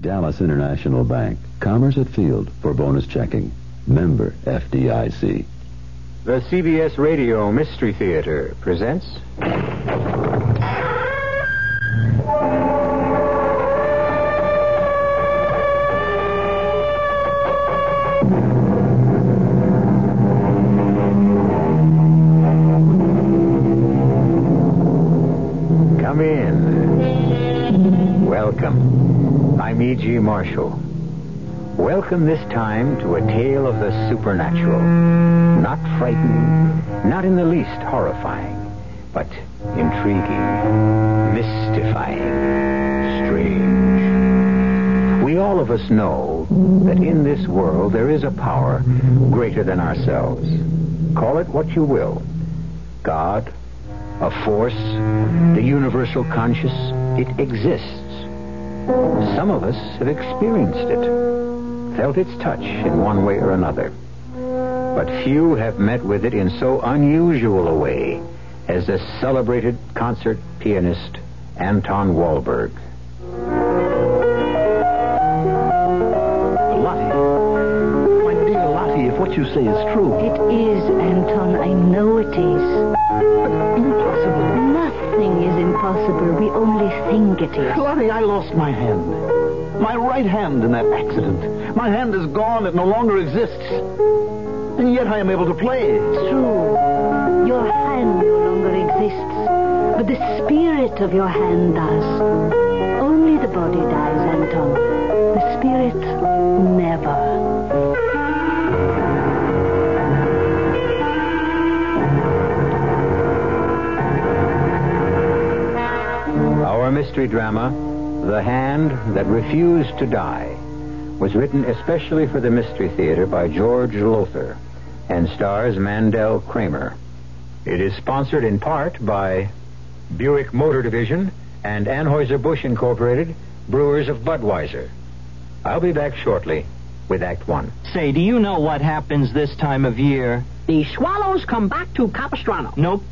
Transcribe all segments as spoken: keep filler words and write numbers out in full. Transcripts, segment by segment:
Dallas International Bank. Commerce at Field for bonus checking. Member F D I C. The C B S Radio Mystery Theater presents... Come in. Welcome. I'm E. G. Marshall. Welcome this time to a tale of the supernatural. Not frightening, not in the least horrifying, but intriguing, mystifying, strange. We all of us know that in this world there is a power greater than ourselves. Call it what you will. God, a force, the universal conscious, it exists. Some of us have experienced it. Felt its touch in one way or another. But few have met with it in so unusual a way as the celebrated concert pianist Anton Wahlberg. Lottie, my dear Lottie, if what you say is true... It is, Anton, I know it is. But impossible. Nothing is impossible. We only think it is. Lottie, I lost my hand. My right hand in that accident. My hand is gone. It no longer exists. And yet I am able to play. True. Your hand no longer exists. But the spirit of your hand does. Only the body dies, Anton. The spirit never. Our mystery drama... The Hand That Refused to Die was written especially for the Mystery Theater by George Lothar and stars Mandel Kramer. It is sponsored in part by Buick Motor Division and Anheuser-Busch Incorporated, brewers of Budweiser. I'll be back shortly with Act One. Say, do you know what happens this time of year? The swallows come back to Capistrano. Nope.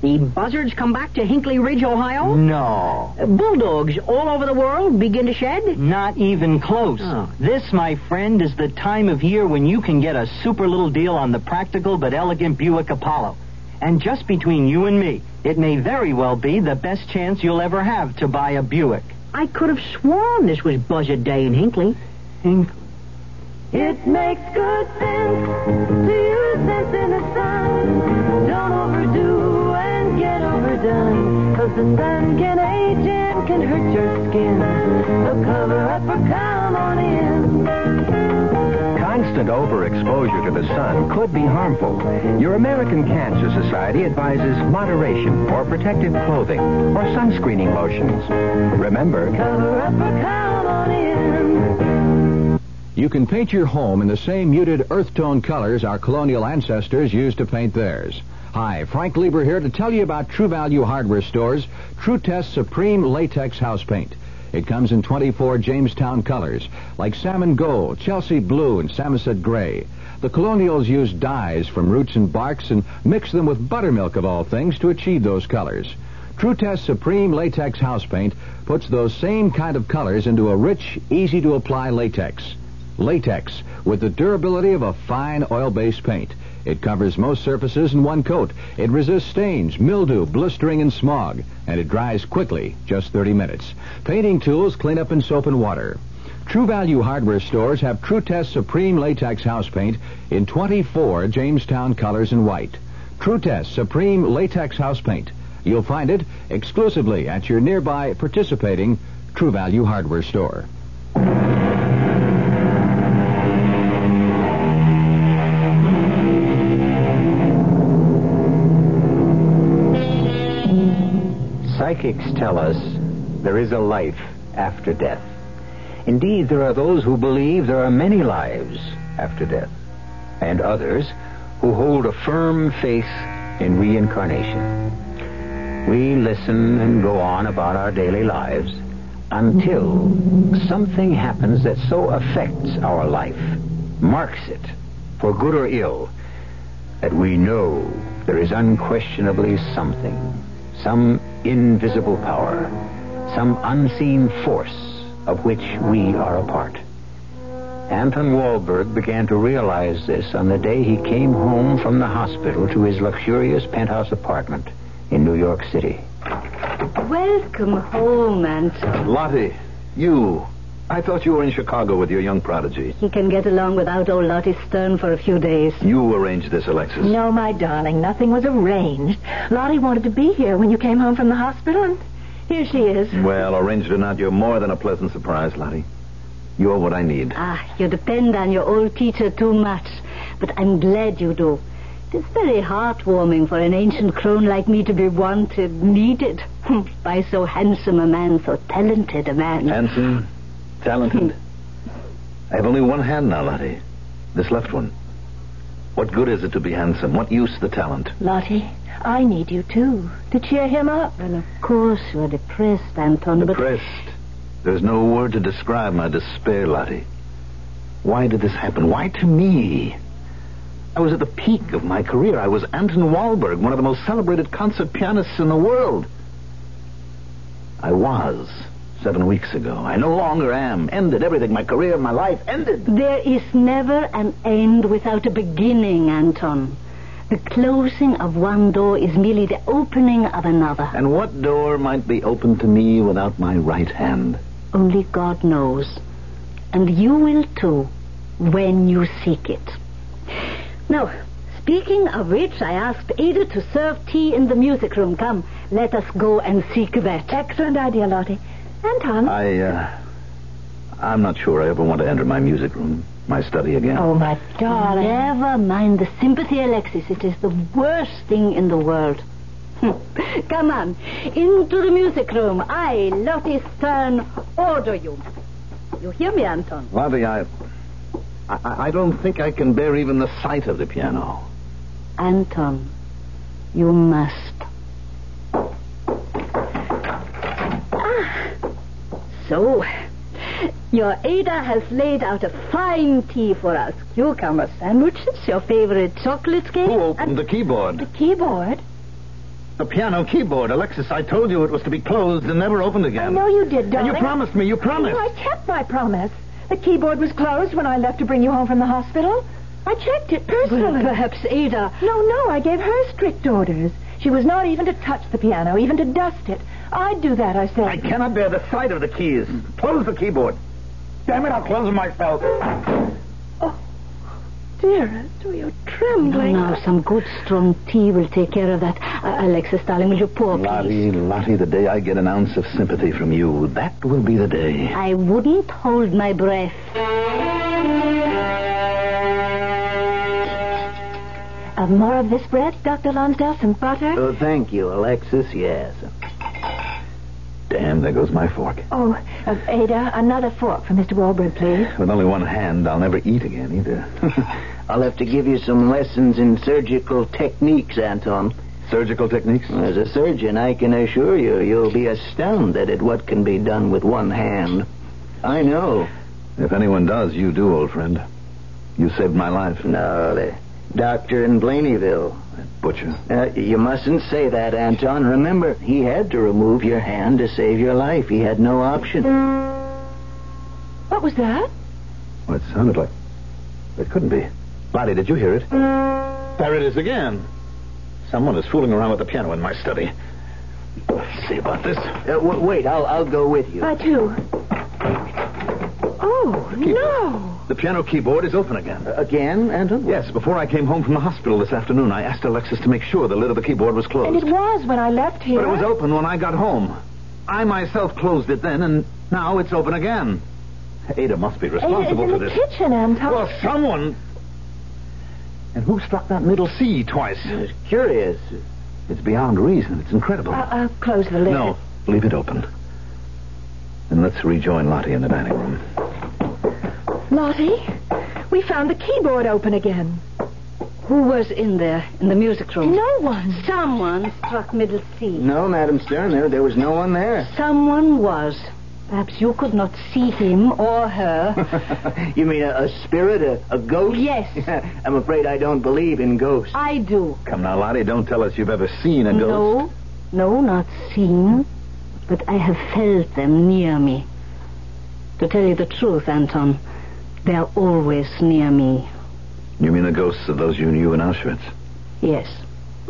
The buzzards come back to Hinckley Ridge, Ohio? No. Bulldogs all over the world begin to shed? Not even close. Oh. This, my friend, is the time of year when you can get a super little deal on the practical but elegant Buick Apollo. And just between you and me, it may very well be the best chance you'll ever have to buy a Buick. I could have sworn this was Buzzard Day in Hinckley. Hinckley. It makes good sense to use this in the sun. Don't overdo. Get overdone, cause the sun can age and can hurt your skin. So cover up or come on in. Constant overexposure to the sun could be harmful. Your American Cancer Society advises moderation or protective clothing or sunscreening lotions. Remember, cover up or come on in. You can paint your home in the same muted earth tone colors our colonial ancestors used to paint theirs. Hi, Frank Lieber here to tell you about True Value Hardware Store's True Test Supreme Latex House Paint. It comes in twenty-four Jamestown colors, like salmon gold, Chelsea blue, and Samoset gray. The colonials used dyes from roots and barks and mixed them with buttermilk, of all things, to achieve those colors. True Test Supreme Latex House Paint puts those same kind of colors into a rich, easy-to-apply latex. Latex, with the durability of a fine oil-based paint. It covers most surfaces in one coat. It resists stains, mildew, blistering, and smog. And it dries quickly, just thirty minutes. Painting tools clean up in soap and water. True Value Hardware Stores have True Test Supreme Latex House Paint in twenty-four Jamestown colors in white. True Test Supreme Latex House Paint. You'll find it exclusively at your nearby participating True Value Hardware Store. Psychics tell us there is a life after death. Indeed, there are those who believe there are many lives after death, and others who hold a firm faith in reincarnation. We listen and go on about our daily lives until something happens that so affects our life, marks it, for good or ill, that we know there is unquestionably something, some invisible power, some unseen force of which we are a part. Anton Wahlberg began to realize this on the day he came home from the hospital to his luxurious penthouse apartment in New York City. Welcome home, Anton. Lottie, you. I thought you were in Chicago with your young prodigy. He can get along without old Lottie Stern for a few days. You arranged this, Alexis. No, my darling, nothing was arranged. Lottie wanted to be here when you came home from the hospital, and here she is. Well, arranged or not, you're more than a pleasant surprise, Lottie. You're what I need. Ah, you depend on your old teacher too much. But I'm glad you do. It's very heartwarming for an ancient crone like me to be wanted, needed, by so handsome a man, so talented a man. Handsome? Talented? I have only one hand now, Lottie. This left one. What good is it to be handsome? What use the talent? Lottie, I need you, too, to cheer him up. Well, of course, you're depressed, Anton, depressed. but... Depressed? There's no word to describe my despair, Lottie. Why did this happen? Why to me? I was at the peak of my career. I was Anton Wahlberg, one of the most celebrated concert pianists in the world. I was seven weeks ago. I no longer am. Ended everything. My career, my life ended. There is never an end without a beginning, Anton. The closing of one door is merely the opening of another. And what door might be opened to me without my right hand? Only God knows. And you will, too, when you seek it. Now, speaking of which, I asked Ada to serve tea in the music room. Come, let us go and seek that. Excellent idea, Lottie. Anton? I, uh... I'm not sure I ever want to enter my music room, my study again. Oh, my darling. Never mind the sympathy, Alexis. It is the worst thing in the world. Come on, into the music room. I, Lottie Stern, order you. You hear me, Anton? Lottie, I, I... I don't think I can bear even the sight of the piano. Anton, you must. Ah, so... Your Ada has laid out a fine tea for us. Cucumber sandwiches, your favorite chocolate cake. Who opened the keyboard? The keyboard? The piano keyboard. Alexis, I told you it was to be closed and never opened again. I know you did, darling. And you promised me. You promised. I kept my promise. The keyboard was closed when I left to bring you home from the hospital. I checked it personally. Well, perhaps Ada... No, no, I gave her strict orders. She was not even to touch the piano, even to dust it. I'd do that, I said. I cannot bear the sight of the keys. Close the keyboard. Damn it, I'll close them myself. Oh, dearest, you're trembling. Now, now, some good, strong tea will take care of that. Uh, Alexis, darling, will you pour, please? Lottie, Lottie, the day I get an ounce of sympathy from you, that will be the day. I wouldn't hold my breath. Uh, more of this bread, Doctor Lonsdale, some butter? Oh, thank you, Alexis, yes. Damn, there goes my fork. Oh, uh, Ada, another fork for Mister Wahlberg, please. With only one hand, I'll never eat again, either. I'll have to give you some lessons in surgical techniques, Anton. Surgical techniques? As a surgeon, I can assure you, you'll be astounded at what can be done with one hand. I know. If anyone does, you do, old friend. You saved my life. No, the doctor in Blaneyville... Butcher. Uh, you mustn't say that, Anton. Remember, he had to remove your hand to save your life. He had no option. What was that? Well, it sounded like... It couldn't be. Lottie, did you hear it? There it is again. Someone is fooling around with the piano in my study. Let's see about this. Uh, w- wait, I'll, I'll go with you. I too. Oh, no. The piano keyboard is open again. Uh, again, Anton? Yes, before I came home from the hospital this afternoon, I asked Alexis to make sure the lid of the keyboard was closed. And it was when I left here. But it was open when I got home. I myself closed it then, and now it's open again. Ada must be responsible for this. Ada is in the kitchen, Anton. Well, someone... And who struck that middle C twice? It's curious. It's beyond reason. It's incredible. I'll, I'll close the lid. No, leave it open. And let's rejoin Lottie in the dining room. Lottie, we found the keyboard open again. Who was in there, in the music room? No one. Someone struck middle C. No, Madam Stern, there, there was no one there. Someone was. Perhaps you could not see him or her. You mean a, a spirit, a, a ghost? Yes. I'm afraid I don't believe in ghosts. I do. Come now, Lottie, don't tell us you've ever seen a ghost. No, no, not seen, but I have felt them near me. To tell you the truth, Anton, they are always near me. You mean the ghosts of those you knew in Auschwitz? Yes.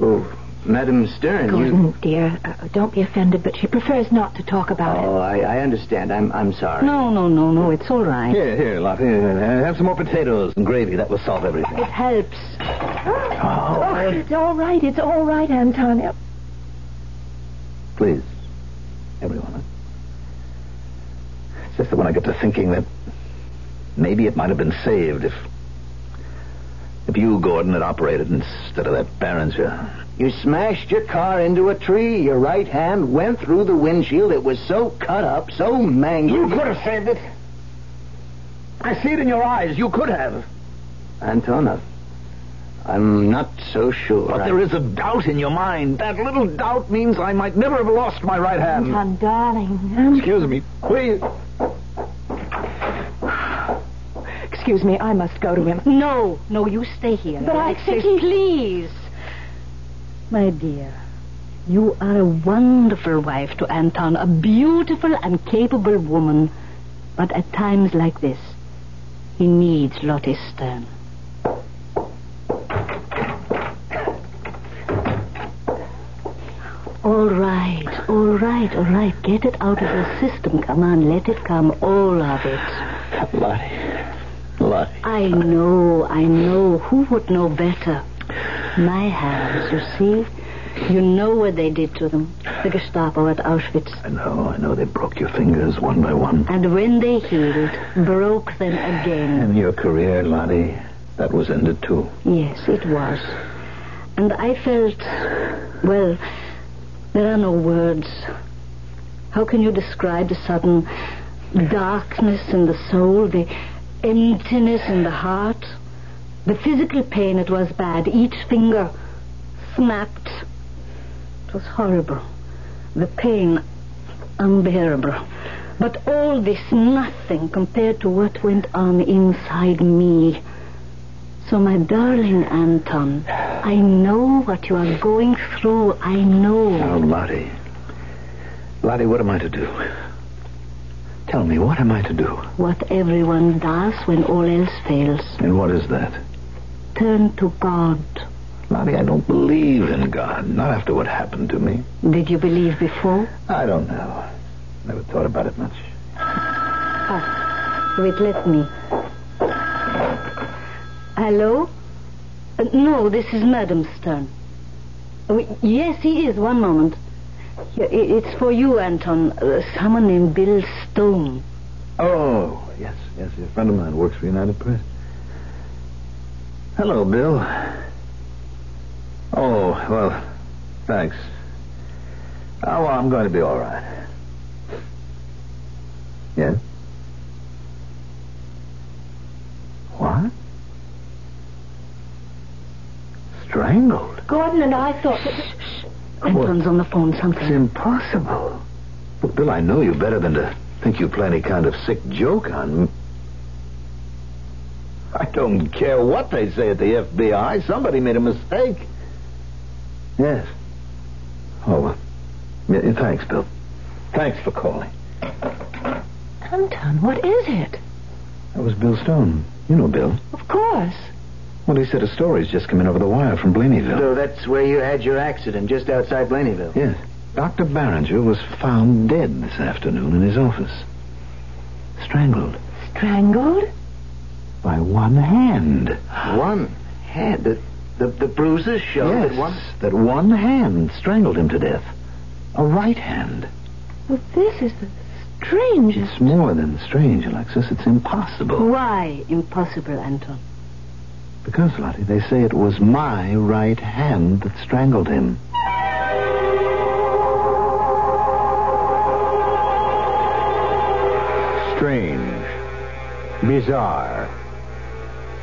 Oh, Madam Stern, Gordon, you... dear, uh, don't be offended, but she prefers not to talk about oh, it. Oh, I, I understand. I'm I'm sorry. No, no, no, no. It's all right. Here, here, Lottie. Have some more potatoes and gravy. That will solve everything. It helps. Oh, oh it's all right. It's all right, Anton. Please, everyone. It's just that when I get to thinking that maybe it might have been saved if... If you, Gordon, had operated instead of that Barringer. You smashed your car into a tree. Your right hand went through the windshield. It was so cut up, so mangled. You could have saved it. I see it in your eyes. You could have. Anton, I'm not so sure. But I... there is a doubt in your mind. That little doubt means I might never have lost my right hand. Anton, darling. Excuse me, please. Excuse me, I must go to him. No, no, you stay here. But Alexis, I think he... please. My dear, you are a wonderful wife to Anton, a beautiful and capable woman. But at times like this, he needs Lottie Stern. All right, all right, all right. Get it out of your system. Come on, let it come, all of it. Lottie. Lottie. I know, I know. Who would know better? My hands, you see? You know what they did to them. The Gestapo at Auschwitz. I know, I know. They broke your fingers one by one. And when they healed, broke them again. And your career, Lottie, that was ended too. Yes, it was. And I felt, well, there are no words. How can you describe the sudden darkness in the soul, the... emptiness in the heart. The physical pain, it was bad. Each finger snapped. It was horrible. The pain unbearable. But all this nothing compared to what went on inside me. So, my darling Anton, I know what you are going through. I know. Now, Lottie. Lottie, what am I to do? Tell me, what am I to do? What everyone does when all else fails. And what is that? Turn to God. Lottie, I don't believe in God. Not after what happened to me. Did you believe before? I don't know. Never thought about it much. Ah, wait, let me. Hello? Uh, no, this is Madam Stern. Oh, yes, he is. One moment. It's for you, Anton. Uh, someone named Bill Stone. Oh, yes, yes. A friend of mine works for United Press. Hello, Bill. Oh, well, thanks. Oh, well, I'm going to be all right. Yes? What? Strangled? Gordon and I thought that... Anton's on the phone, something. It's impossible. But, Bill, I know you better than to think you play any kind of sick joke on me. I don't care what they say at the F B I. Somebody made a mistake. Yes. Oh, well. Thanks, Bill. Thanks for calling. Anton, what is it? That was Bill Stone. You know Bill. Of course. Well, he said a story's just come in over the wire from Blaneyville. So that's where you had your accident, just outside Blaneyville? Yes. Doctor Barringer was found dead this afternoon in his office. Strangled. Strangled? By one hand. One hand? The, the, the bruises show yes, that one... that one hand strangled him to death. A right hand. Well, this is the strangest... It's more than strange, Alexis. It's impossible. Why impossible, Anton? Because, Lottie, they say it was my right hand that strangled him. strange, bizarre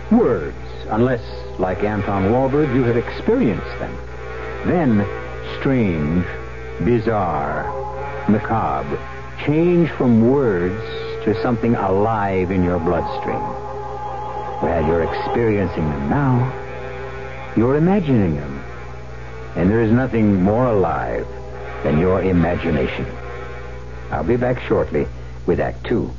words, unless, like Anton Wahlberg, you have experienced them. Then, strange, bizarre, macabre, change from words to something alive in your bloodstream. Well, you're experiencing them now. You're imagining them. And there is nothing more alive than your imagination. I'll be back shortly with Act Two.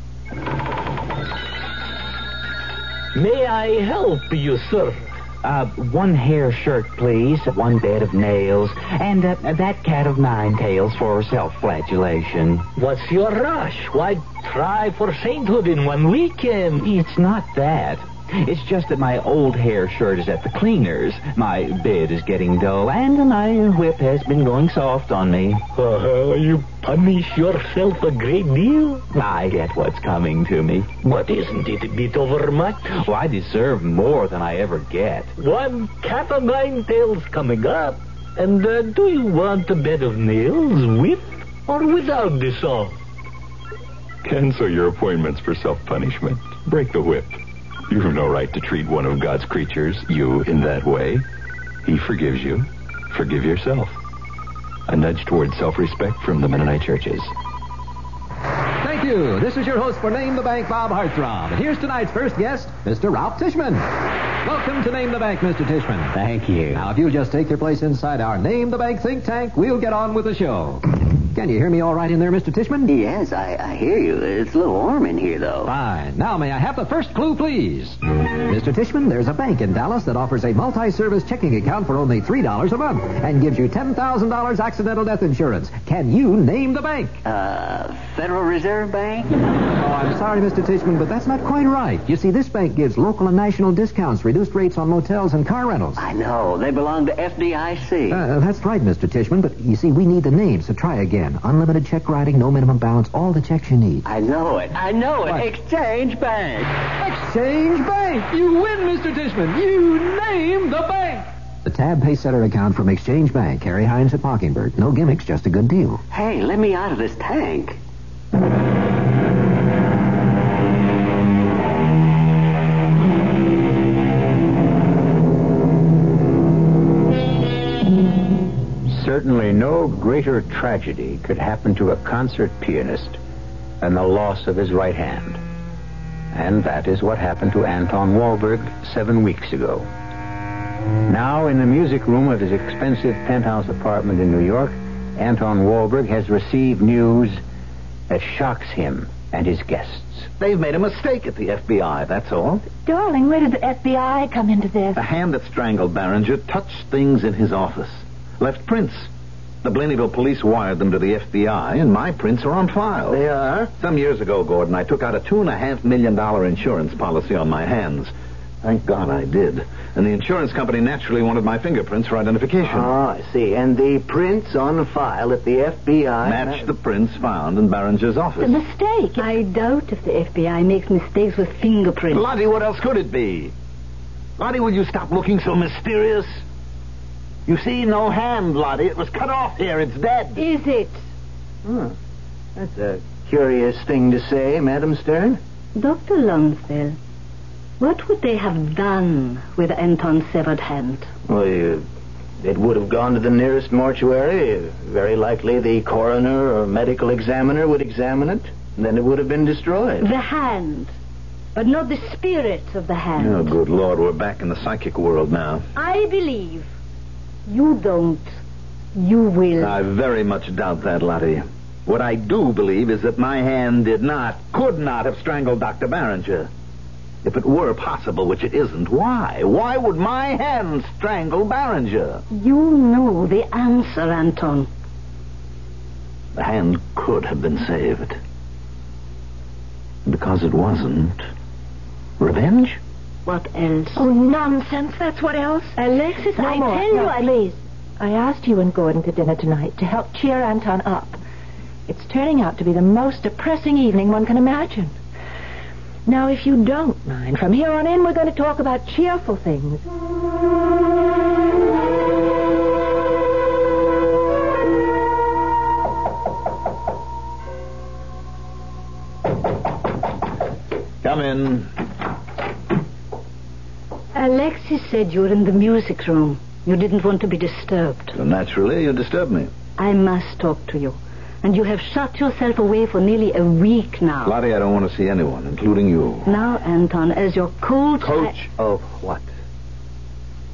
May I help you, sir? Uh, one hair shirt, please, one bed of nails, and uh, that cat of nine tails for self-flagellation. What's your rush? Why try for sainthood in one weekend? It's not that. It's just that my old hair shirt is at the cleaners, my bed is getting dull, and my whip has been going soft on me. Uh, you punish yourself a great deal? I get what's coming to me. But isn't it a bit overmuch? Oh, I deserve more than I ever get. One cat of nine tails coming up. And uh, do you want a bed of nails, with or without the saw? Cancel your appointments for self-punishment. Break the whip. You have no right to treat one of God's creatures, you, in that way. He forgives you. Forgive yourself. A nudge toward self-respect from the Mennonite churches. Thank you. This is your host for Name the Bank, Bob Hartthrob. And here's tonight's first guest, Mister Ralph Tishman. Welcome to Name the Bank, Mister Tishman. Thank you. Now, if you'll just take your place inside our Name the Bank think tank, we'll get on with the show. Can you hear me all right in there, Mister Tishman? Yes, I, I hear you. It's a little warm in here, though. Fine. Now, may I have the first clue, please? Mister Tishman, there's a bank in Dallas that offers a multi-service checking account for only three dollars a month and gives you ten thousand dollars accidental death insurance. Can you name the bank? Uh, Federal Reserve Bank? Oh, I'm sorry, Mister Tishman, but that's not quite right. You see, this bank gives local and national discounts, reduced rates on motels and car rentals. I know. They belong to F D I C. Uh, that's right, Mister Tishman, but you see, we need the name, so try again. Unlimited check writing, no minimum balance, all the checks you need. I know it. I know it. What? Exchange Bank. Exchange Bank. You win, Mister Tishman. You name the bank. The tab pay setter account from Exchange Bank. Harry Hines at Pockingbird. No gimmicks, just a good deal. Hey, let me out of this tank. Certainly no greater tragedy could happen to a concert pianist than the loss of his right hand. And that is what happened to Anton Wahlberg seven weeks ago. Now, in the music room of his expensive penthouse apartment in New York, Anton Wahlberg has received news that shocks him and his guests. They've made a mistake at the F B I, that's all. Darling, where did the F B I come into this? The hand that strangled Barringer touched things in his office. Left prints. The Blaneyville police wired them to the F B I, and my prints are on file. They are? Some years ago, Gordon, I took out a two and a half million dollar insurance policy on my hands. Thank God I did. And the insurance company naturally wanted my fingerprints for identification. Oh, I see. And the prints on file at the F B I... match the prints found in Barringer's office. The mistake. I doubt if the F B I makes mistakes with fingerprints. Lottie, what else could it be? Lottie, will you stop looking so mysterious? You see, no hand, Lottie. It was cut off here. It's dead. Is it? Hmm. That's a curious thing to say, Madam Stern. Doctor Lonsdale, what would they have done with Anton's severed hand? Well, you, it would have gone to the nearest mortuary. Very likely the coroner or medical examiner would examine it. And then it would have been destroyed. The hand. But not the spirit of the hand. Oh, good Lord, we're back in the psychic world now. I believe... you don't. You will. I very much doubt that, Lottie. What I do believe is that my hand did not, could not have strangled Doctor Barringer. If it were possible, which it isn't, why? Why would my hand strangle Barringer? You know the answer, Anton. The hand could have been saved. Because it wasn't. Revenge? What else? Oh, nonsense. That's what else. Alexis, no I more. tell no, you... I... Please. I asked you and Gordon to dinner tonight to help cheer Anton up. It's turning out to be the most depressing evening one can imagine. Now, if you don't mind, from here on in, we're going to talk about cheerful things. Come in. Alexis said you were in the music room. You didn't want to be disturbed. Well, naturally, you disturbed me. I must talk to you. And you have shut yourself away for nearly a week now. Lottie, I don't want to see anyone, including you. Now, Anton, as your coach... Coach I... of what?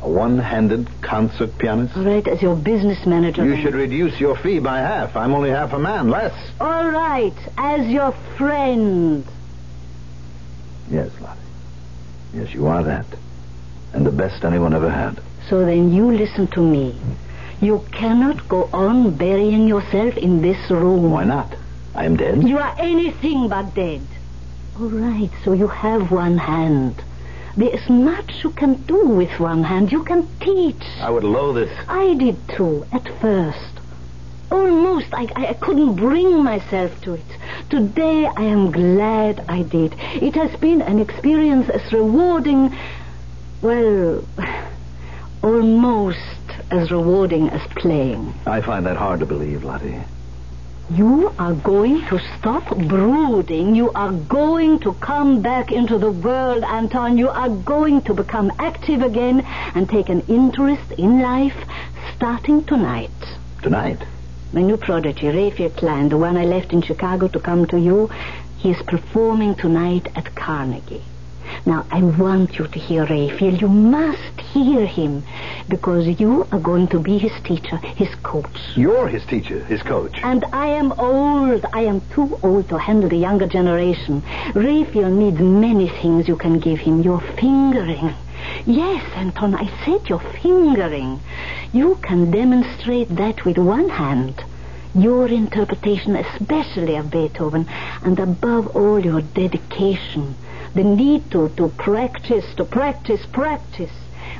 A one-handed concert pianist? All right, as your business manager... You then. should reduce your fee by half. I'm only half a man, less. All right, as your friend. Yes, Lottie. Yes, you are that. And the best anyone ever had. So then you listen to me. You cannot go on burying yourself in this room. Why not? I am dead. You are anything but dead. All right, so you have one hand. There is much you can do with one hand. You can teach. I would loathe this. I did too, at first. Almost. I, I couldn't bring myself to it. Today I am glad I did. It has been an experience as rewarding... Well... almost as rewarding as playing. I find that hard to believe, Lottie. You are going to stop brooding. You are going to come back into the world, Anton. You are going to become active again and take an interest in life starting tonight. Tonight? My new prodigy, Raphael Klein, the one I left in Chicago to come to you, he is performing tonight at Carnegie. Now, I want you to hear Raphael. You must hear him, because you are going to be his teacher, his coach. You're his teacher, his coach. And I am old. I am too old to handle the younger generation. Raphael needs many things you can give him. Your fingering. Yes, Anton, I said your fingering. You can demonstrate that with one hand. Your interpretation, especially of Beethoven, and above all, your dedication. The need to, to practice, to practice, practice.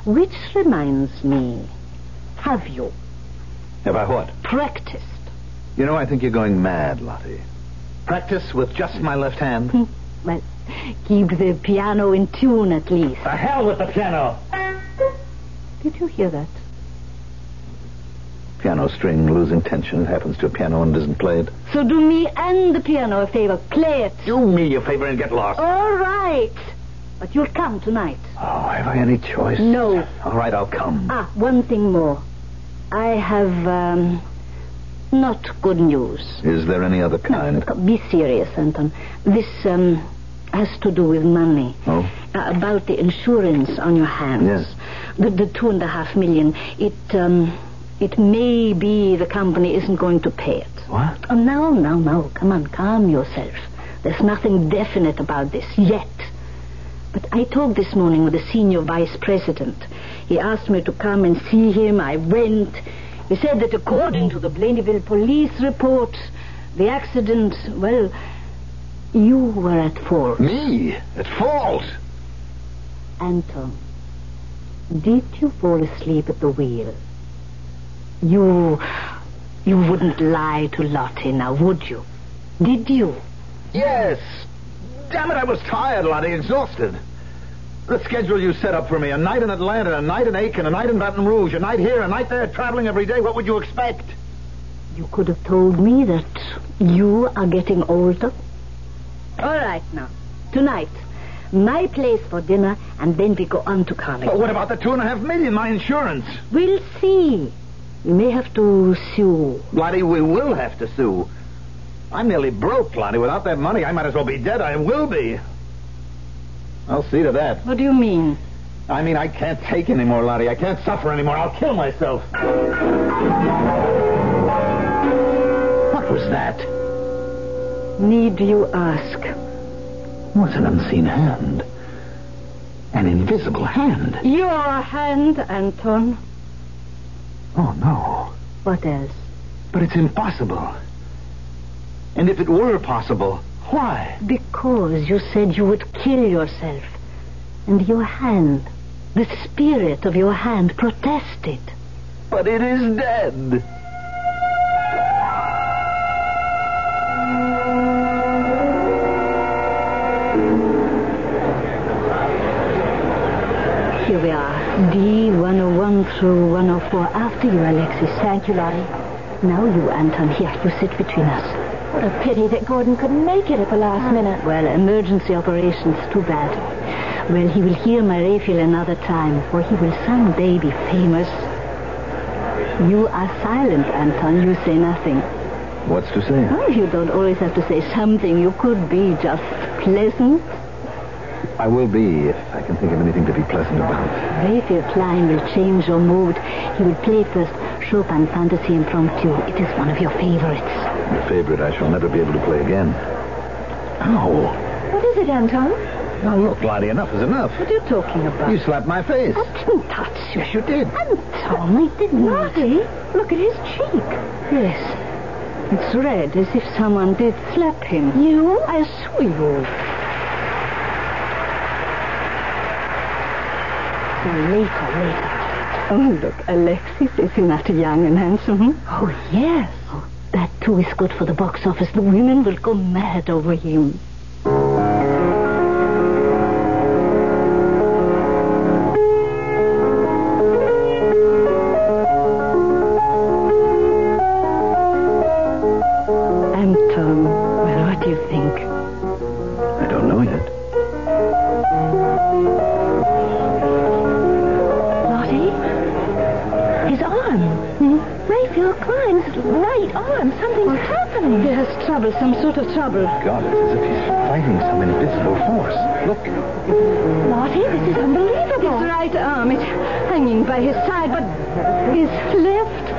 Which reminds me, have you? Have I what? Practiced. You know, I think you're going mad, Lottie. Practice with just my left hand? Well, keep the piano in tune at least. The hell with the piano! Did you hear that? Piano string losing tension. It happens to a piano and isn't played. So do me and the piano a favor. Play it. Do me a favor and get lost. All right. But you'll come tonight. Oh, have I any choice? No. All right, I'll come. Ah, one thing more. I have, um, not good news. Is there any other kind? No, be serious, Anton. This, um, has to do with money. Oh? Uh, about the insurance on your hands. Yes. The, the two and a half million. It, um... It may be the company isn't going to pay it. What? Oh, no, no, no. Come on, calm yourself. There's nothing definite about this yet. But I talked this morning with the senior vice president. He asked me to come and see him. I went. He said that according to the Blaneyville police report, the accident, well, you were at fault. Me? At fault? Anton, did you fall asleep at the wheel? You... you wouldn't lie to Lottie now, would you? Did you? Yes. Damn it, I was tired, Lottie, exhausted. The schedule you set up for me, a night in Atlanta, a night in Aiken, a night in Baton Rouge, a night here, a night there, traveling every day. What would you expect? You could have told me that you are getting older. All right, now. Tonight, my place for dinner, and then we go on to Carnegie. But what about the two and a half million, my insurance? We'll see. We may have to sue. Lottie, we will have to sue. I'm nearly broke, Lottie. Without that money, I might as well be dead. I will be. I'll see to that. What do you mean? I mean, I can't take anymore, Lottie. I can't suffer anymore. I'll kill myself. What was that? Need you ask? What's an unseen hand? An invisible hand. Your hand, Anton. Oh, no. What else? But it's impossible. And if it were possible, why? Because you said you would kill yourself. And your hand, the spirit of your hand, protested. But it is dead. Here we are. D one oh one through one oh four. After you, Alexis. Thank you, Lottie. Now you, Anton. Here, you sit between us. A pity that Gordon couldn't make it at the last minute. Well, emergency operations, too bad. Well, he will hear my Raphael another time, for he will someday be famous. You are silent, Anton. You say nothing. What's to say? Well, you don't always have to say something. You could be just pleasant. I will be, if I can think of anything to be pleasant about. Raphael Klein will change your mood. He will play first Chopin Fantasy Impromptu. It is one of your favorites. The favorite I shall never be able to play again. Ow. What is it, Anton? Now, look, Lottie, enough is enough. What are you talking about? You slapped my face. I didn't touch you. Yes, you did. Anton, I didn't. Lottie, look at his cheek. Yes. It's red, as if someone did slap him. You? I saw you. Later, later. Oh, look, Alexis, is he not young and handsome? Oh, yes. Oh, that, too, is good for the box office. The women will go mad over him. Anton, well, what do you think? I don't know yet. Trouble, some sort of trouble. God, it's as if he's fighting some invisible force. Look. Lottie, this is unbelievable. His right arm, it's hanging by his side, but his left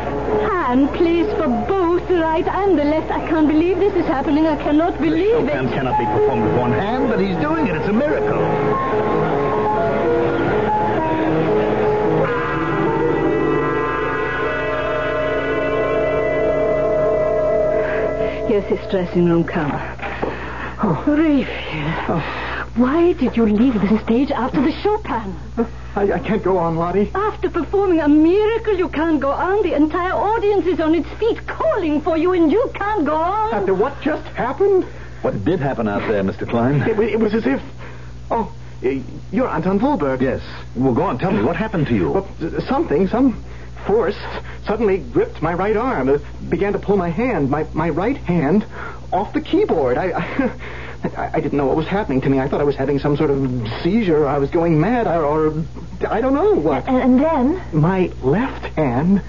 hand plays for both the right and the left. I can't believe this is happening. I cannot believe it. It cannot be performed with one hand, but he's doing it. It's a miracle. Here's his dressing room cover. Oh, Raphael. Oh. Why did you leave the stage after the Chopin? I, I can't go on, Lottie. After performing a miracle, you can't go on. The entire audience is on its feet calling for you, and you can't go on. After what just happened? What did happen out there, Mister Klein? It, it was as if... Oh, you're Anton Wahlberg. Yes. Well, go on, tell me, what happened to you? Well, something, some... force suddenly gripped my right arm, uh, began to pull my hand, my, my right hand, off the keyboard. I, I I didn't know what was happening to me. I thought I was having some sort of seizure. I was going mad, or, or I don't know what. And, and then? My left hand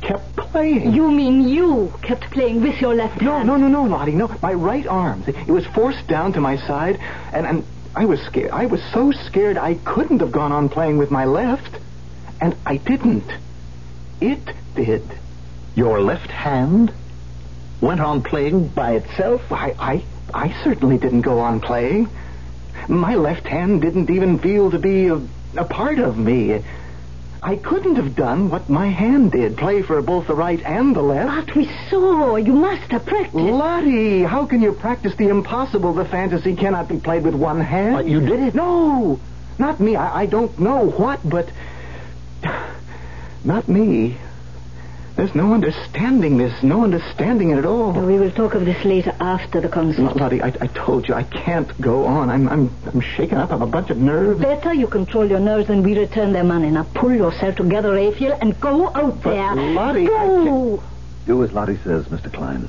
kept playing. You mean you kept playing with your left no, hand? No, no, no, no, Lottie, no. My right arm. It was forced down to my side, and, and I was scared. I was so scared I couldn't have gone on playing with my left, and I didn't. It did. Your left hand went on playing by itself? I, I, I certainly didn't go on playing. My left hand didn't even feel to be a, a part of me. I couldn't have done what my hand did, play for both the right and the left. But we saw. You must have practiced. Lottie, how can you practice the impossible? The fantasy cannot be played with one hand. But you did it? No, not me. I, I don't know what, but... Not me. There's no understanding this, no understanding it at all. No, we will talk of this later after the concert. Lottie, I, I told you, I can't go on. I'm, I'm, I'm shaken up. I'm a bunch of nerves. Better you control your nerves and we return their money. Now pull yourself together, Raphael, and go out but there. Lottie, go! Do as Lottie says, Mister Klein.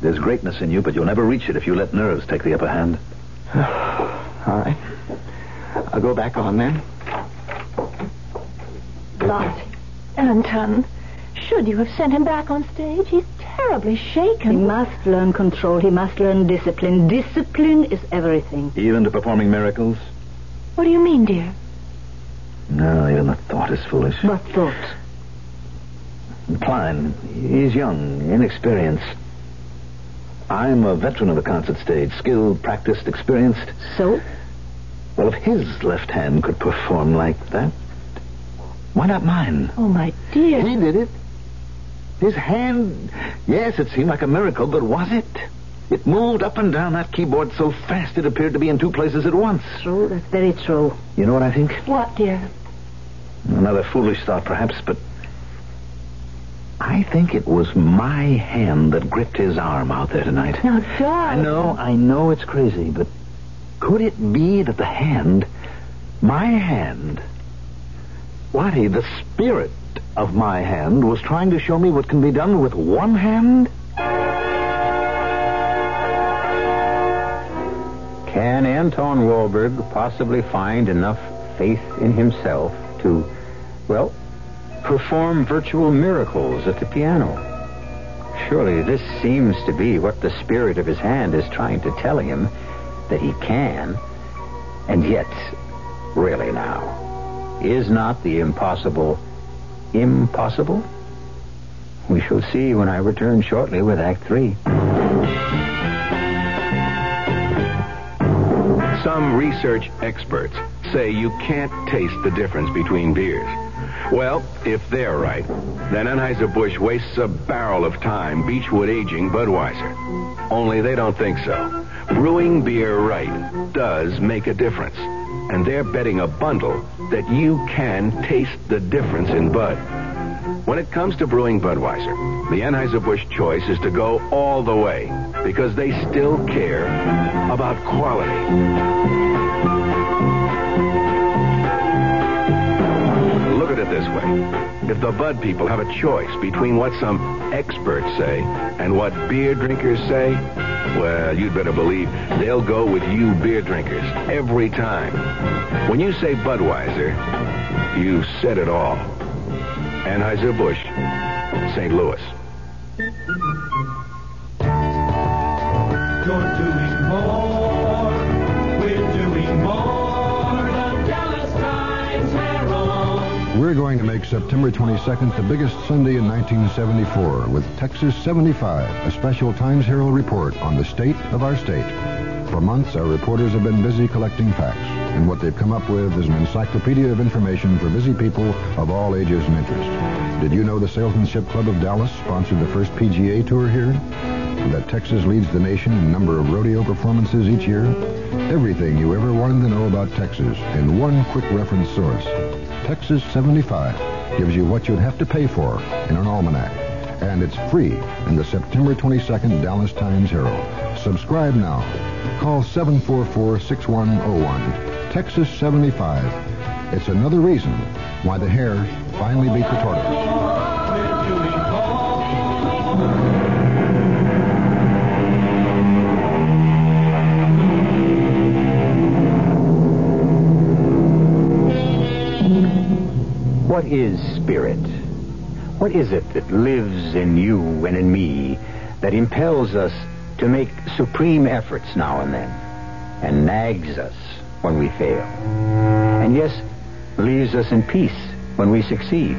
There's greatness in you, but you'll never reach it if you let nerves take the upper hand. All right. I'll go back on then. Lottie. Anton, should you have sent him back on stage? He's terribly shaken. He must learn control. He must learn discipline. Discipline is everything. Even to performing miracles? What do you mean, dear? No, even the thought is foolish. What thought? Klein, he's young, inexperienced. I'm a veteran of the concert stage, skilled, practiced, experienced. So? Well, if his left hand could perform like that, why not mine? Oh, my dear. He did it. His hand, yes, it seemed like a miracle, but was it? It moved up and down that keyboard so fast it appeared to be in two places at once. True, that's very true. You know what I think? What, dear? Another foolish thought, perhaps, but... I think it was my hand that gripped his arm out there tonight. Now, George... I know, I know it's crazy, but... could it be that the hand... my hand... Lottie, the spirit of my hand was trying to show me what can be done with one hand? can Anton Wahlberg possibly find enough faith in himself to, well, perform virtual miracles at the piano? Surely this seems to be what the spirit of his hand is trying to tell him, that he can. And yet, really now, is not the impossible impossible? We shall see when I return shortly with Act Three. Some research experts say you can't taste the difference between beers. Well, if they're right, then Anheuser-Busch wastes a barrel of time beechwood aging Budweiser. Only they don't think so. Brewing beer right does make a difference. And they're betting a bundle that you can taste the difference in Bud. When it comes to brewing Budweiser, the Anheuser-Busch choice is to go all the way because they still care about quality. Look at it this way. If the Bud people have a choice between what some experts say and what beer drinkers say, well, you'd better believe they'll go with you beer drinkers every time. When you say Budweiser, you've said it all. Anheuser-Busch, Saint Louis. You're doing more. We're doing more. The Dallas Times Herald. We're going to make September twenty-second the biggest Sunday in nineteen seventy-four with Texas seventy-five, a special Times Herald report on the state of our state. For months, our reporters have been busy collecting facts. And what they've come up with is an encyclopedia of information for busy people of all ages and interests. Did you know the Salesmanship Club of Dallas sponsored the first P G A Tour here? And that Texas leads the nation in number of rodeo performances each year? Everything you ever wanted to know about Texas in one quick reference source. Texas seventy-five gives you what you'd have to pay for in an almanac. And it's free in the September twenty-second Dallas Times Herald. Subscribe now. Call seven four four, six one zero one. Texas seventy-five. It's another reason why the hares finally beat the tortoise. What is spirit? What is it that lives in you and in me that impels us to make supreme efforts now and then and nags us when we fail, and yes, leaves us in peace when we succeed?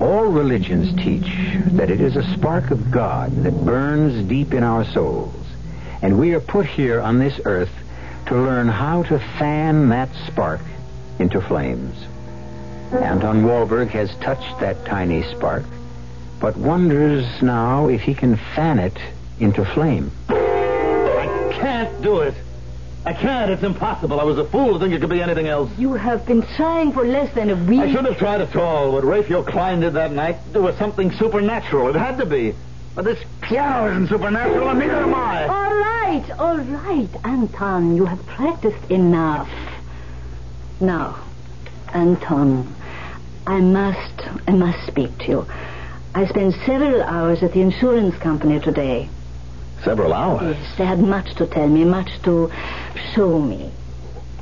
All religions teach that it is a spark of God that burns deep in our souls, and we are put here on this earth to learn how to fan that spark into flames. Anton Wahlberg has touched that tiny spark, but wonders now if he can fan it into flame. I can't do it. I can't. It's impossible. I was a fool to think it could be anything else. You have been trying for less than a week. I shouldn't have tried at all. What Raphael Klein did that night, there was something supernatural. It had to be. But this piano isn't supernatural, and neither am I. All right, all right, Anton. You have practiced enough. Now, Anton, I must, I must speak to you. I spent several hours at the insurance company today. Several hours? Yes, they had much to tell me, much to show me.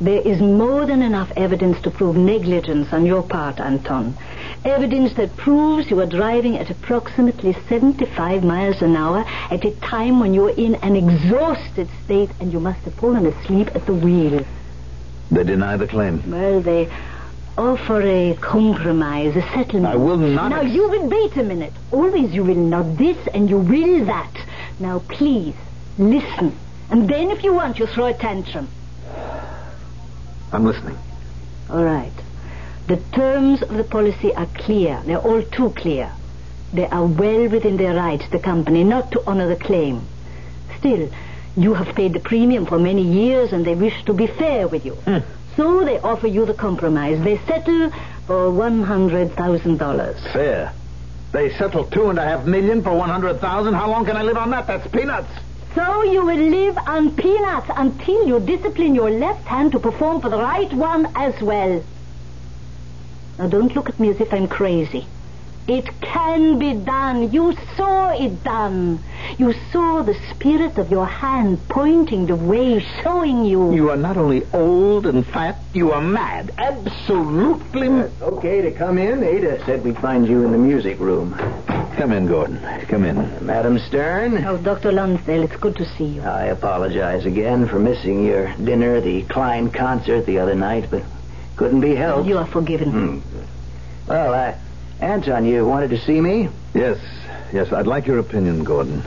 There is more than enough evidence to prove negligence on your part, Anton. Evidence that proves you were driving at approximately seventy-five miles an hour at a time when you were in an exhausted state and you must have fallen asleep at the wheel. They deny the claim. Well, they offer a compromise, a settlement. I will not... Now, ex- you will wait a minute. Always you will not this and you will that. Now, please, listen. And then, if you want, you throw a tantrum. I'm listening. All right. The terms of the policy are clear. They're all too clear. They are well within their rights, the company, not to honor the claim. Still, you have paid the premium for many years, and they wish to be fair with you. Mm. So they offer you the compromise. They settle for one hundred thousand dollars. Fair. They settled two and a half million for one hundred thousand. How long can I live on that? That's peanuts. So you will live on peanuts until you discipline your left hand to perform for the right one as well. Now don't look at me as if I'm crazy. It can be done. You saw it done. You saw the spirit of your hand pointing the way, showing you. You are not only old and fat, you are mad. Absolutely. Uh, okay to come in. Ada said we'd find you in the music room. Come in, Gordon. Come in. Uh, Madam Stern. Oh, Doctor Lonsdale, it's good to see you. I apologize again for missing your dinner, the Klein concert the other night, but couldn't be helped. You are forgiven. Hmm. Well, I... Anton, you wanted to see me? Yes, yes, I'd like your opinion, Gordon.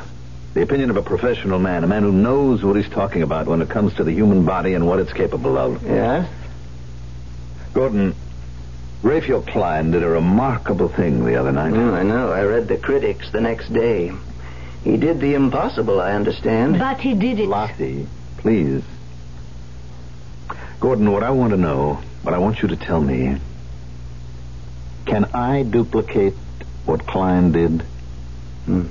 The opinion of a professional man, a man who knows what he's talking about when it comes to the human body and what it's capable of. Yes? Gordon, Raphael Klein did a remarkable thing the other night. Mm, I know, I read the critics the next day. He did the impossible, I understand. But he did it. Lottie, please. Gordon, what I want to know, what I want you to tell me... Can I duplicate what Klein did? Hmm.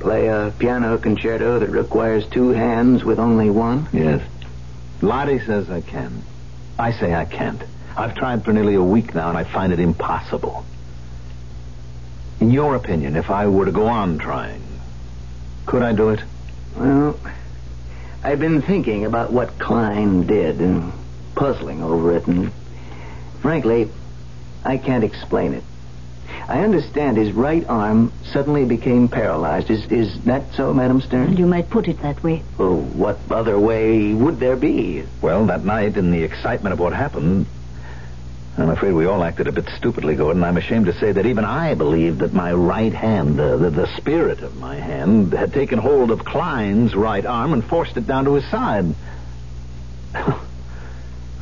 Play a piano concerto that requires two hands with only one? Yes. Lottie says I can. I say I can't. I've tried for nearly a week now, and I find it impossible. In your opinion, if I were to go on trying, could I do it? Well, I've been thinking about what Klein did and puzzling over it, and frankly... I can't explain it. I understand his right arm suddenly became paralyzed. Is is that so, Madam Stern? You might put it that way. Oh, what other way would there be? Well, that night, in the excitement of what happened, I'm afraid we all acted a bit stupidly, Gordon. I'm ashamed to say that even I believed that my right hand, uh, the, the spirit of my hand, had taken hold of Klein's right arm and forced it down to his side.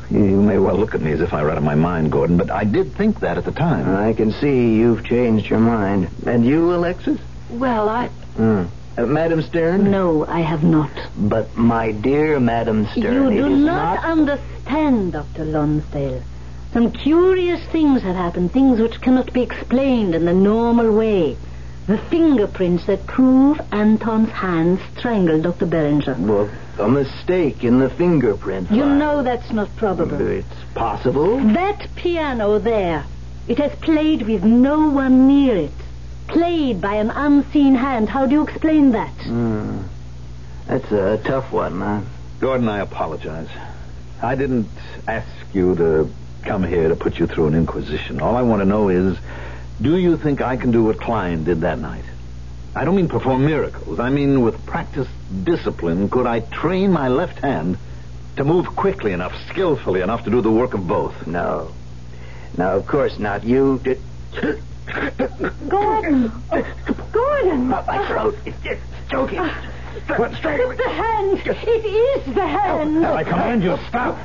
You may well look at me as if I were out of my mind, Gordon, but I did think that at the time. I can see you've changed your mind. And you, Alexis? Well, I... Mm. Uh, Madam Stern? No, I have not. But, my dear Madam Stern, you do not, not understand, Doctor Lonsdale. Some curious things have happened, things which cannot be explained in the normal way. The fingerprints that prove Anton's hand strangled Doctor Barringer. Well, a mistake in the fingerprints. You line. know that's not probable. It's possible. That piano there, it has played with no one near it. Played by an unseen hand. How do you explain that? Mm. That's a tough one, huh? Gordon, I apologize. I didn't ask you to come here to put you through an inquisition. All I want to know is... Do you think I can do what Klein did that night? I don't mean perform miracles. I mean with practice, discipline, could I train my left hand to move quickly enough, skillfully enough to do the work of both? No. No, of course not. You did... Gordon! Oh, Gordon! Not my throat. It's just choking. What, strangle me? It's the hand. It is the hand. No, no, I command you, stop.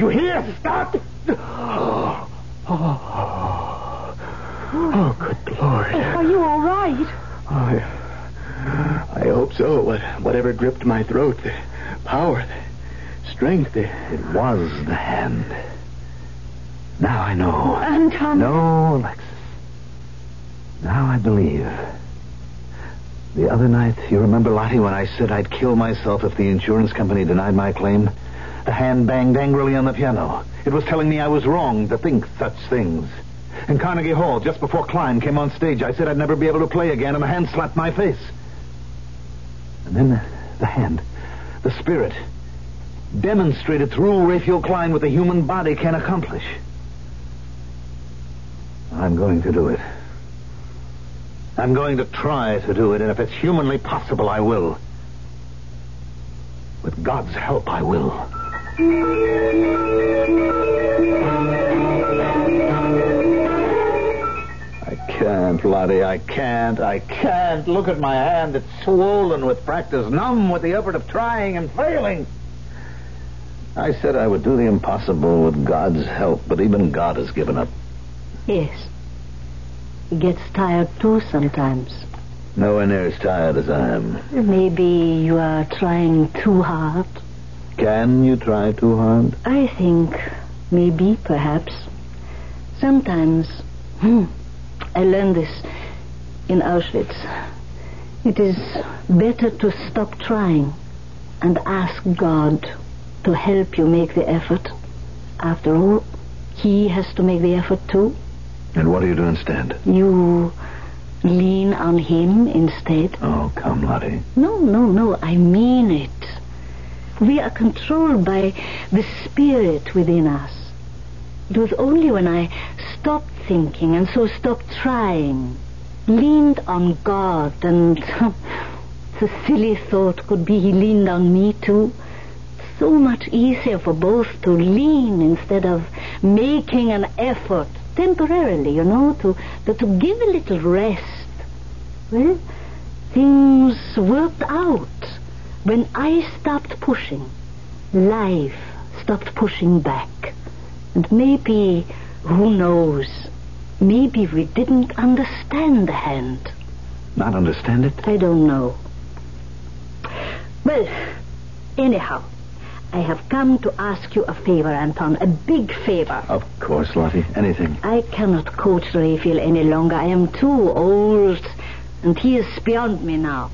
You hear? Stop. Oh. Oh. Oh, good Lord. Are you all right? I, I hope so. What, whatever gripped my throat, the power, the strength, the... It was the hand. Now I know. Anton. No, Alexis. Now I believe. The other night, you remember, Lottie, when I said I'd kill myself if the insurance company denied my claim? The hand banged angrily on the piano. It was telling me I was wrong to think such things. In Carnegie Hall, just before Klein came on stage, I said I'd never be able to play again, and the hand slapped my face. And then the, the hand, the spirit, demonstrated through Raphael Klein what the human body can accomplish. I'm going to do it. I'm going to try to do it, and if it's humanly possible, I will. With God's help, I will. I can't, Lottie. I can't. I can't. Look at my hand. It's swollen with practice, numb with the effort of trying and failing. I said I would do the impossible with God's help, but even God has given up. Yes. He gets tired, too, sometimes. Nowhere near as tired as I am. Maybe you are trying too hard. Can you try too hard? I think maybe, perhaps. Sometimes... Hmm. I learned this in Auschwitz. It is better to stop trying and ask God to help you make the effort. After all, He has to make the effort too. And what do you do instead? You lean on him instead. Oh, come, Lottie. No, no, no. I mean it. We are controlled by the spirit within us. It was only when I stopped thinking and so stopped trying, leaned on God, and the silly thought could be he leaned on me too. So much easier for both to lean instead of making an effort, temporarily, you know, to, to, to give a little rest. Well, things worked out. When I stopped pushing, life stopped pushing back. And maybe, who knows, maybe we didn't understand the hand. Not understand it? I don't know. Well, anyhow, I have come to ask you a favor, Anton, a big favor. Of course, Lottie, anything. I cannot coach Raphael any longer. I am too old, and he is beyond me now.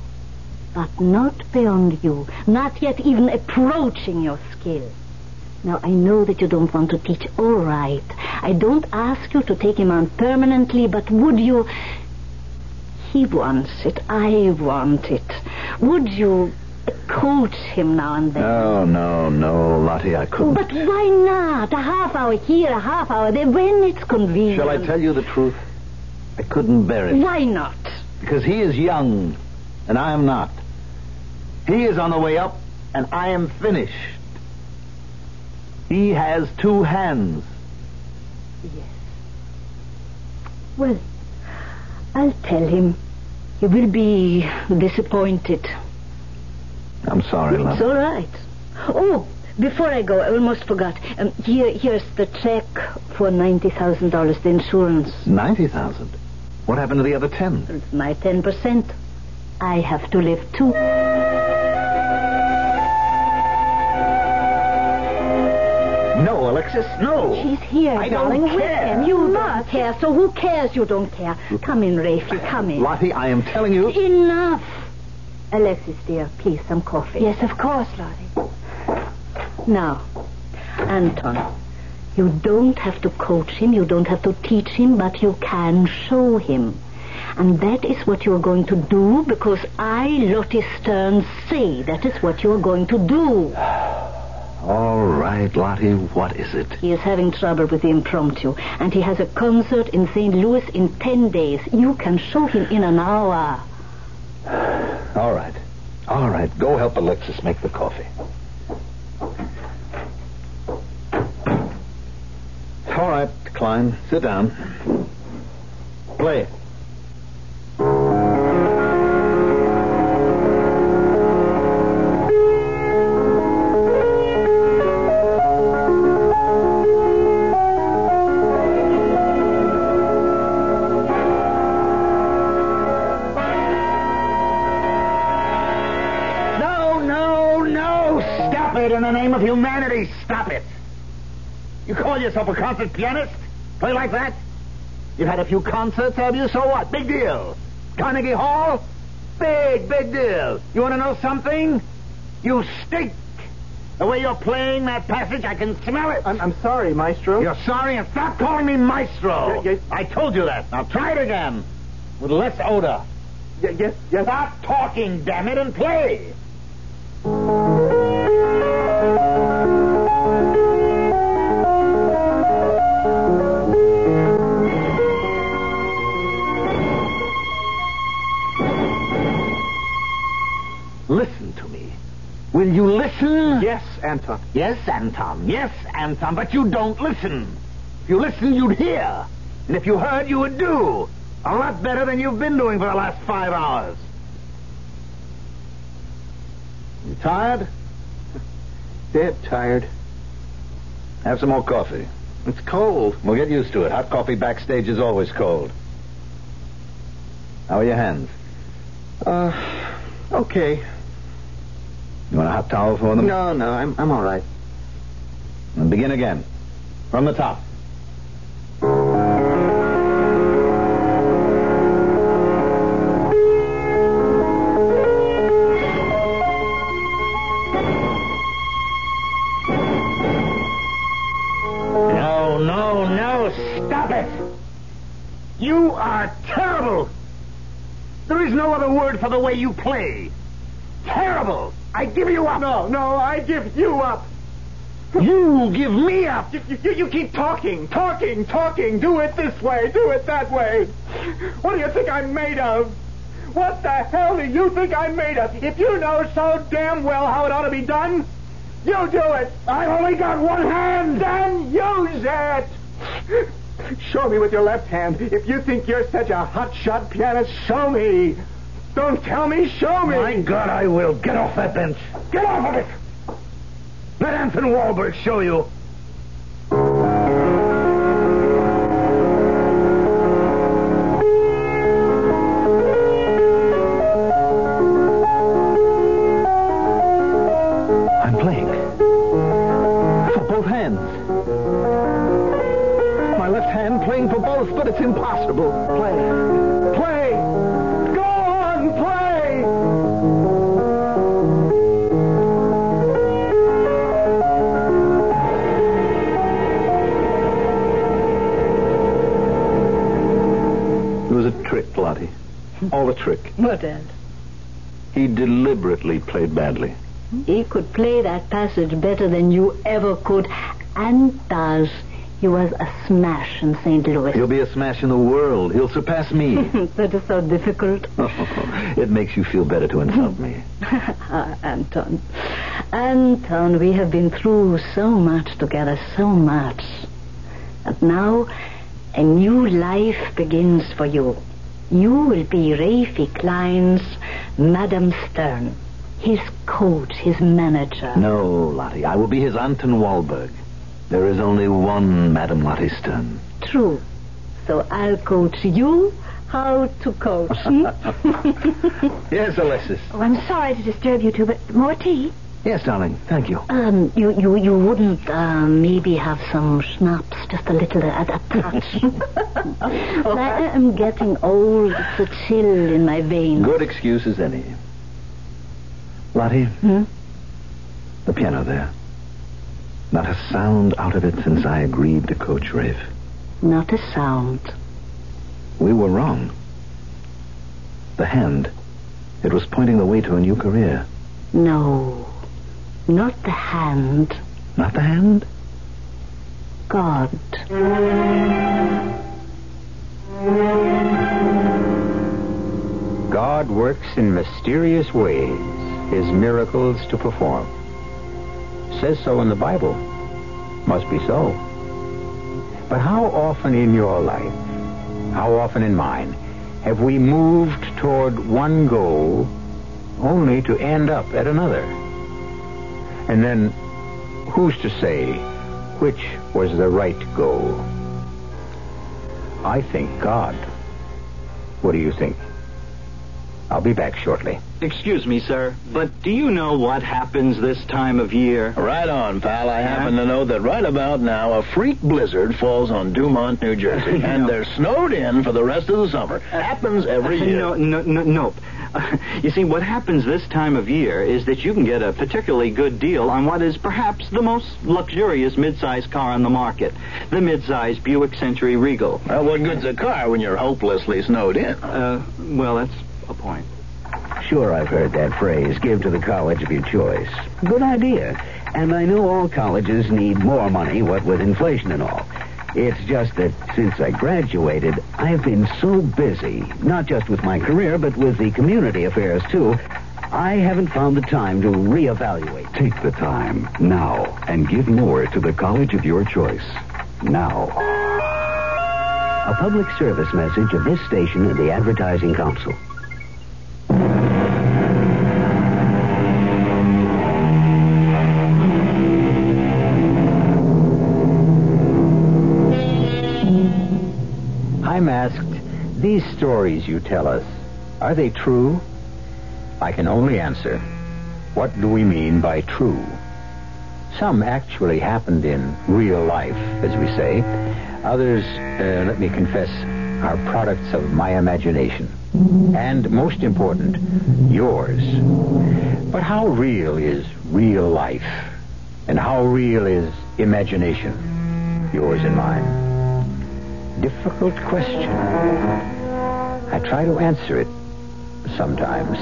But not beyond you, not yet even approaching your skill. Now, I know that you don't want to teach, all right. I don't ask you to take him on permanently, but would you... He wants it, I want it. Would you... coach him now and then? No, no, no, Lottie, I couldn't. But why not? A half hour here, a half hour there, when it's convenient. Shall I tell you the truth? I couldn't bear it. Why not? Because he is young, and I am not. He is on the way up, and I am finished. He has two hands. Yes. Well, I'll tell him. He will be disappointed. I'm sorry, Lottie. It's all right. Oh, before I go, I almost forgot. Um, here, here's the check for ninety thousand dollars, the insurance. ninety thousand dollars? What happened to the other ten? It's my ten percent. I have to live, too. No, Alexis, no. She's here, I darling. Don't care. Him. You don't, don't care, so who cares you don't care? Come in, Rafe, come in. Lottie, I am telling you... Enough. Alexis, dear, please, some coffee. Yes, of course, Lottie. Now, Anton, you don't have to coach him, you don't have to teach him, but you can show him. And that is what you're going to do, because I, Lottie Stern, say that is what you're going to do. All right, Lottie, what is it? He is having trouble with the impromptu, and he has a concert in Saint Louis in ten days. You can show him in an hour. All right. All right. Go help Alexis make the coffee. All right, Klein. Sit down. Play it. Yourself a concert pianist? Play like that? You've had a few concerts, have you? So what? Big deal. Carnegie Hall? Big, big deal. You want to know something? You stink. The way you're playing that passage, I can smell it. I'm, I'm sorry, Maestro. You're sorry? And stop calling me Maestro. Yes, yes. I told you that. Now try it again. With less odor. Yes, yes, yes. Stop talking, damn it, and play. Will you listen? Yes, Anton. Yes, Anton. Yes, Anton. But you don't listen. If you listened, you'd hear. And if you heard, you would do. A lot better than you've been doing for the last five hours. You tired? Dead tired. Have some more coffee. It's cold. We'll get used to it. Hot coffee backstage is always cold. How are your hands? Uh, okay. You want a hot towel for them? No, no, I'm I'm all right. And begin again. From the top. No, no, no, stop it! You are terrible. There is no other word for the way you play. Terrible. I give you up. No, no, I give you up. You give me up. You, you, you keep talking, talking, talking. Do it this way, do it that way. What do you think I'm made of? What the hell do you think I'm made of? If you know so damn well how it ought to be done, you do it. I've only got one hand. Then use it. Show me with your left hand. If you think you're such a hotshot pianist, show me. Don't tell me, show me. My God, I will. Get off that bench. Get off of it. Let Anton Wahlberg show you. I'm playing. For both hands. My left hand playing for both, but it's impossible. Play. Play. Go on, play. Trick, Lottie. All a trick. What, Dad? He deliberately played badly. He could play that passage better than you ever could. And does. He was a smash in Saint Louis. He'll be a smash in the world. He'll surpass me. That is so difficult. Oh, it makes you feel better to insult me. Ah, Anton. Anton, we have been through so much together, so much. And now, a new life begins for you. You will be Raphael Klein's Madame Stern, his coach, his manager. No, Lottie, I will be his Anton Wahlberg. There is only one Madame Lottie Stern. True. So I'll coach you how to coach. Hmm? Yes, Alexis. Oh, I'm sorry to disturb you two, but more tea? Yes, darling, thank you. Um, you, you, you wouldn't uh, maybe have some schnapps, just a little at a touch. I am getting old. It's a chill in my veins. Good excuse as any. Lottie, hmm? The piano there. Not a sound out of it since I agreed to coach Rafe. Not a sound. We were wrong. The hand. It was pointing the way to a new career. No. Not the hand. Not the hand? God. God works in mysterious ways, his miracles to perform. Says so in the Bible. Must be so. But how often in your life, how often in mine, have we moved toward one goal only to end up at another? And then, who's to say which was the right goal? I think God. What do you think? I'll be back shortly. Excuse me, sir, but do you know what happens this time of year? Right on, pal. I yeah? happen to know that right about now a freak blizzard falls on Dumont, New Jersey. And no. They're snowed in for the rest of the summer. Happens every year. No, no, no, no. Uh, you see, what happens this time of year is that you can get a particularly good deal on what is perhaps the most luxurious midsize car on the market, the midsize Buick Century Regal. Well, what good's a car when you're hopelessly snowed in? Uh, well, that's a point. Sure, I've heard that phrase, give to the college of your choice. Good idea. And I know all colleges need more money, what with inflation and all. It's just that since I graduated, I've been so busy, not just with my career, but with the community affairs, too, I haven't found the time to reevaluate. Take the time now and give more to the college of your choice. Now. A public service message of this station and the Advertising Council. I'm asked, these stories you tell us, are they true? I can only answer, what do we mean by true? Some actually happened in real life, as we say. Others, uh, let me confess, are products of my imagination. And most important, yours. But how real is real life? And how real is imagination? Yours and mine. difficult question. I try to answer it sometimes.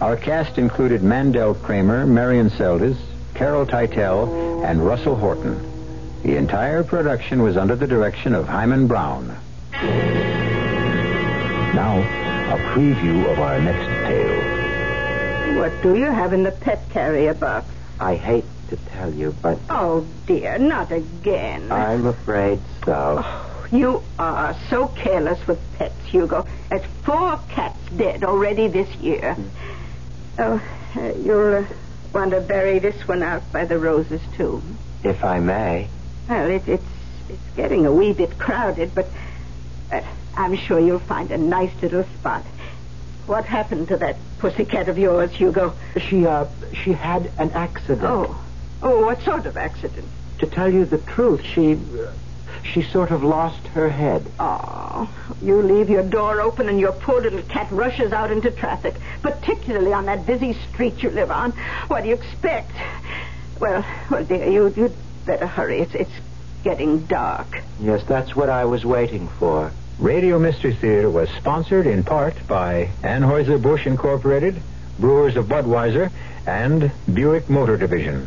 Our cast included Mandel Kramer, Marion Seldes, Carol Titel, and Russell Horton. The entire production was under the direction of Hyman Brown. Now, a preview of our next tale. What do you have in the pet carrier box? I hate to tell you, but... Oh, dear, not again. I'm afraid so. Oh, you are so careless with pets, Hugo. That's four cats dead already this year. Mm. Oh, uh, you'll uh, want to bury this one out by the roses, too. If I may. Well, it, it's it's getting a wee bit crowded, but uh, I'm sure you'll find a nice little spot. What happened to that pussycat of yours, Hugo? She, uh, she had an accident. Oh. Oh, what sort of accident? To tell you the truth, she... She sort of lost her head. Oh, you leave your door open and your poor little cat rushes out into traffic, particularly on that busy street you live on. What do you expect? Well, well, dear, you, you'd better hurry. It's, it's getting dark. Yes, that's what I was waiting for. Radio Mystery Theater was sponsored in part by Anheuser-Busch Incorporated, Brewers of Budweiser, and Buick Motor Division.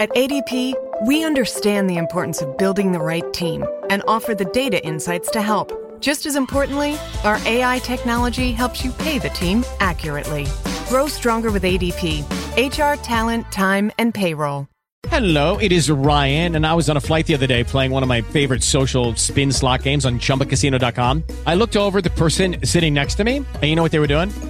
At A D P, we understand the importance of building the right team and offer the data insights to help. Just as importantly, our A I technology helps you pay the team accurately. Grow stronger with A D P, H R, talent, time, and payroll. Hello, it is Ryan, and I was on a flight the other day playing one of my favorite social spin slot games on Chumba Casino dot com. I looked over at the person sitting next to me, and you know what they were doing?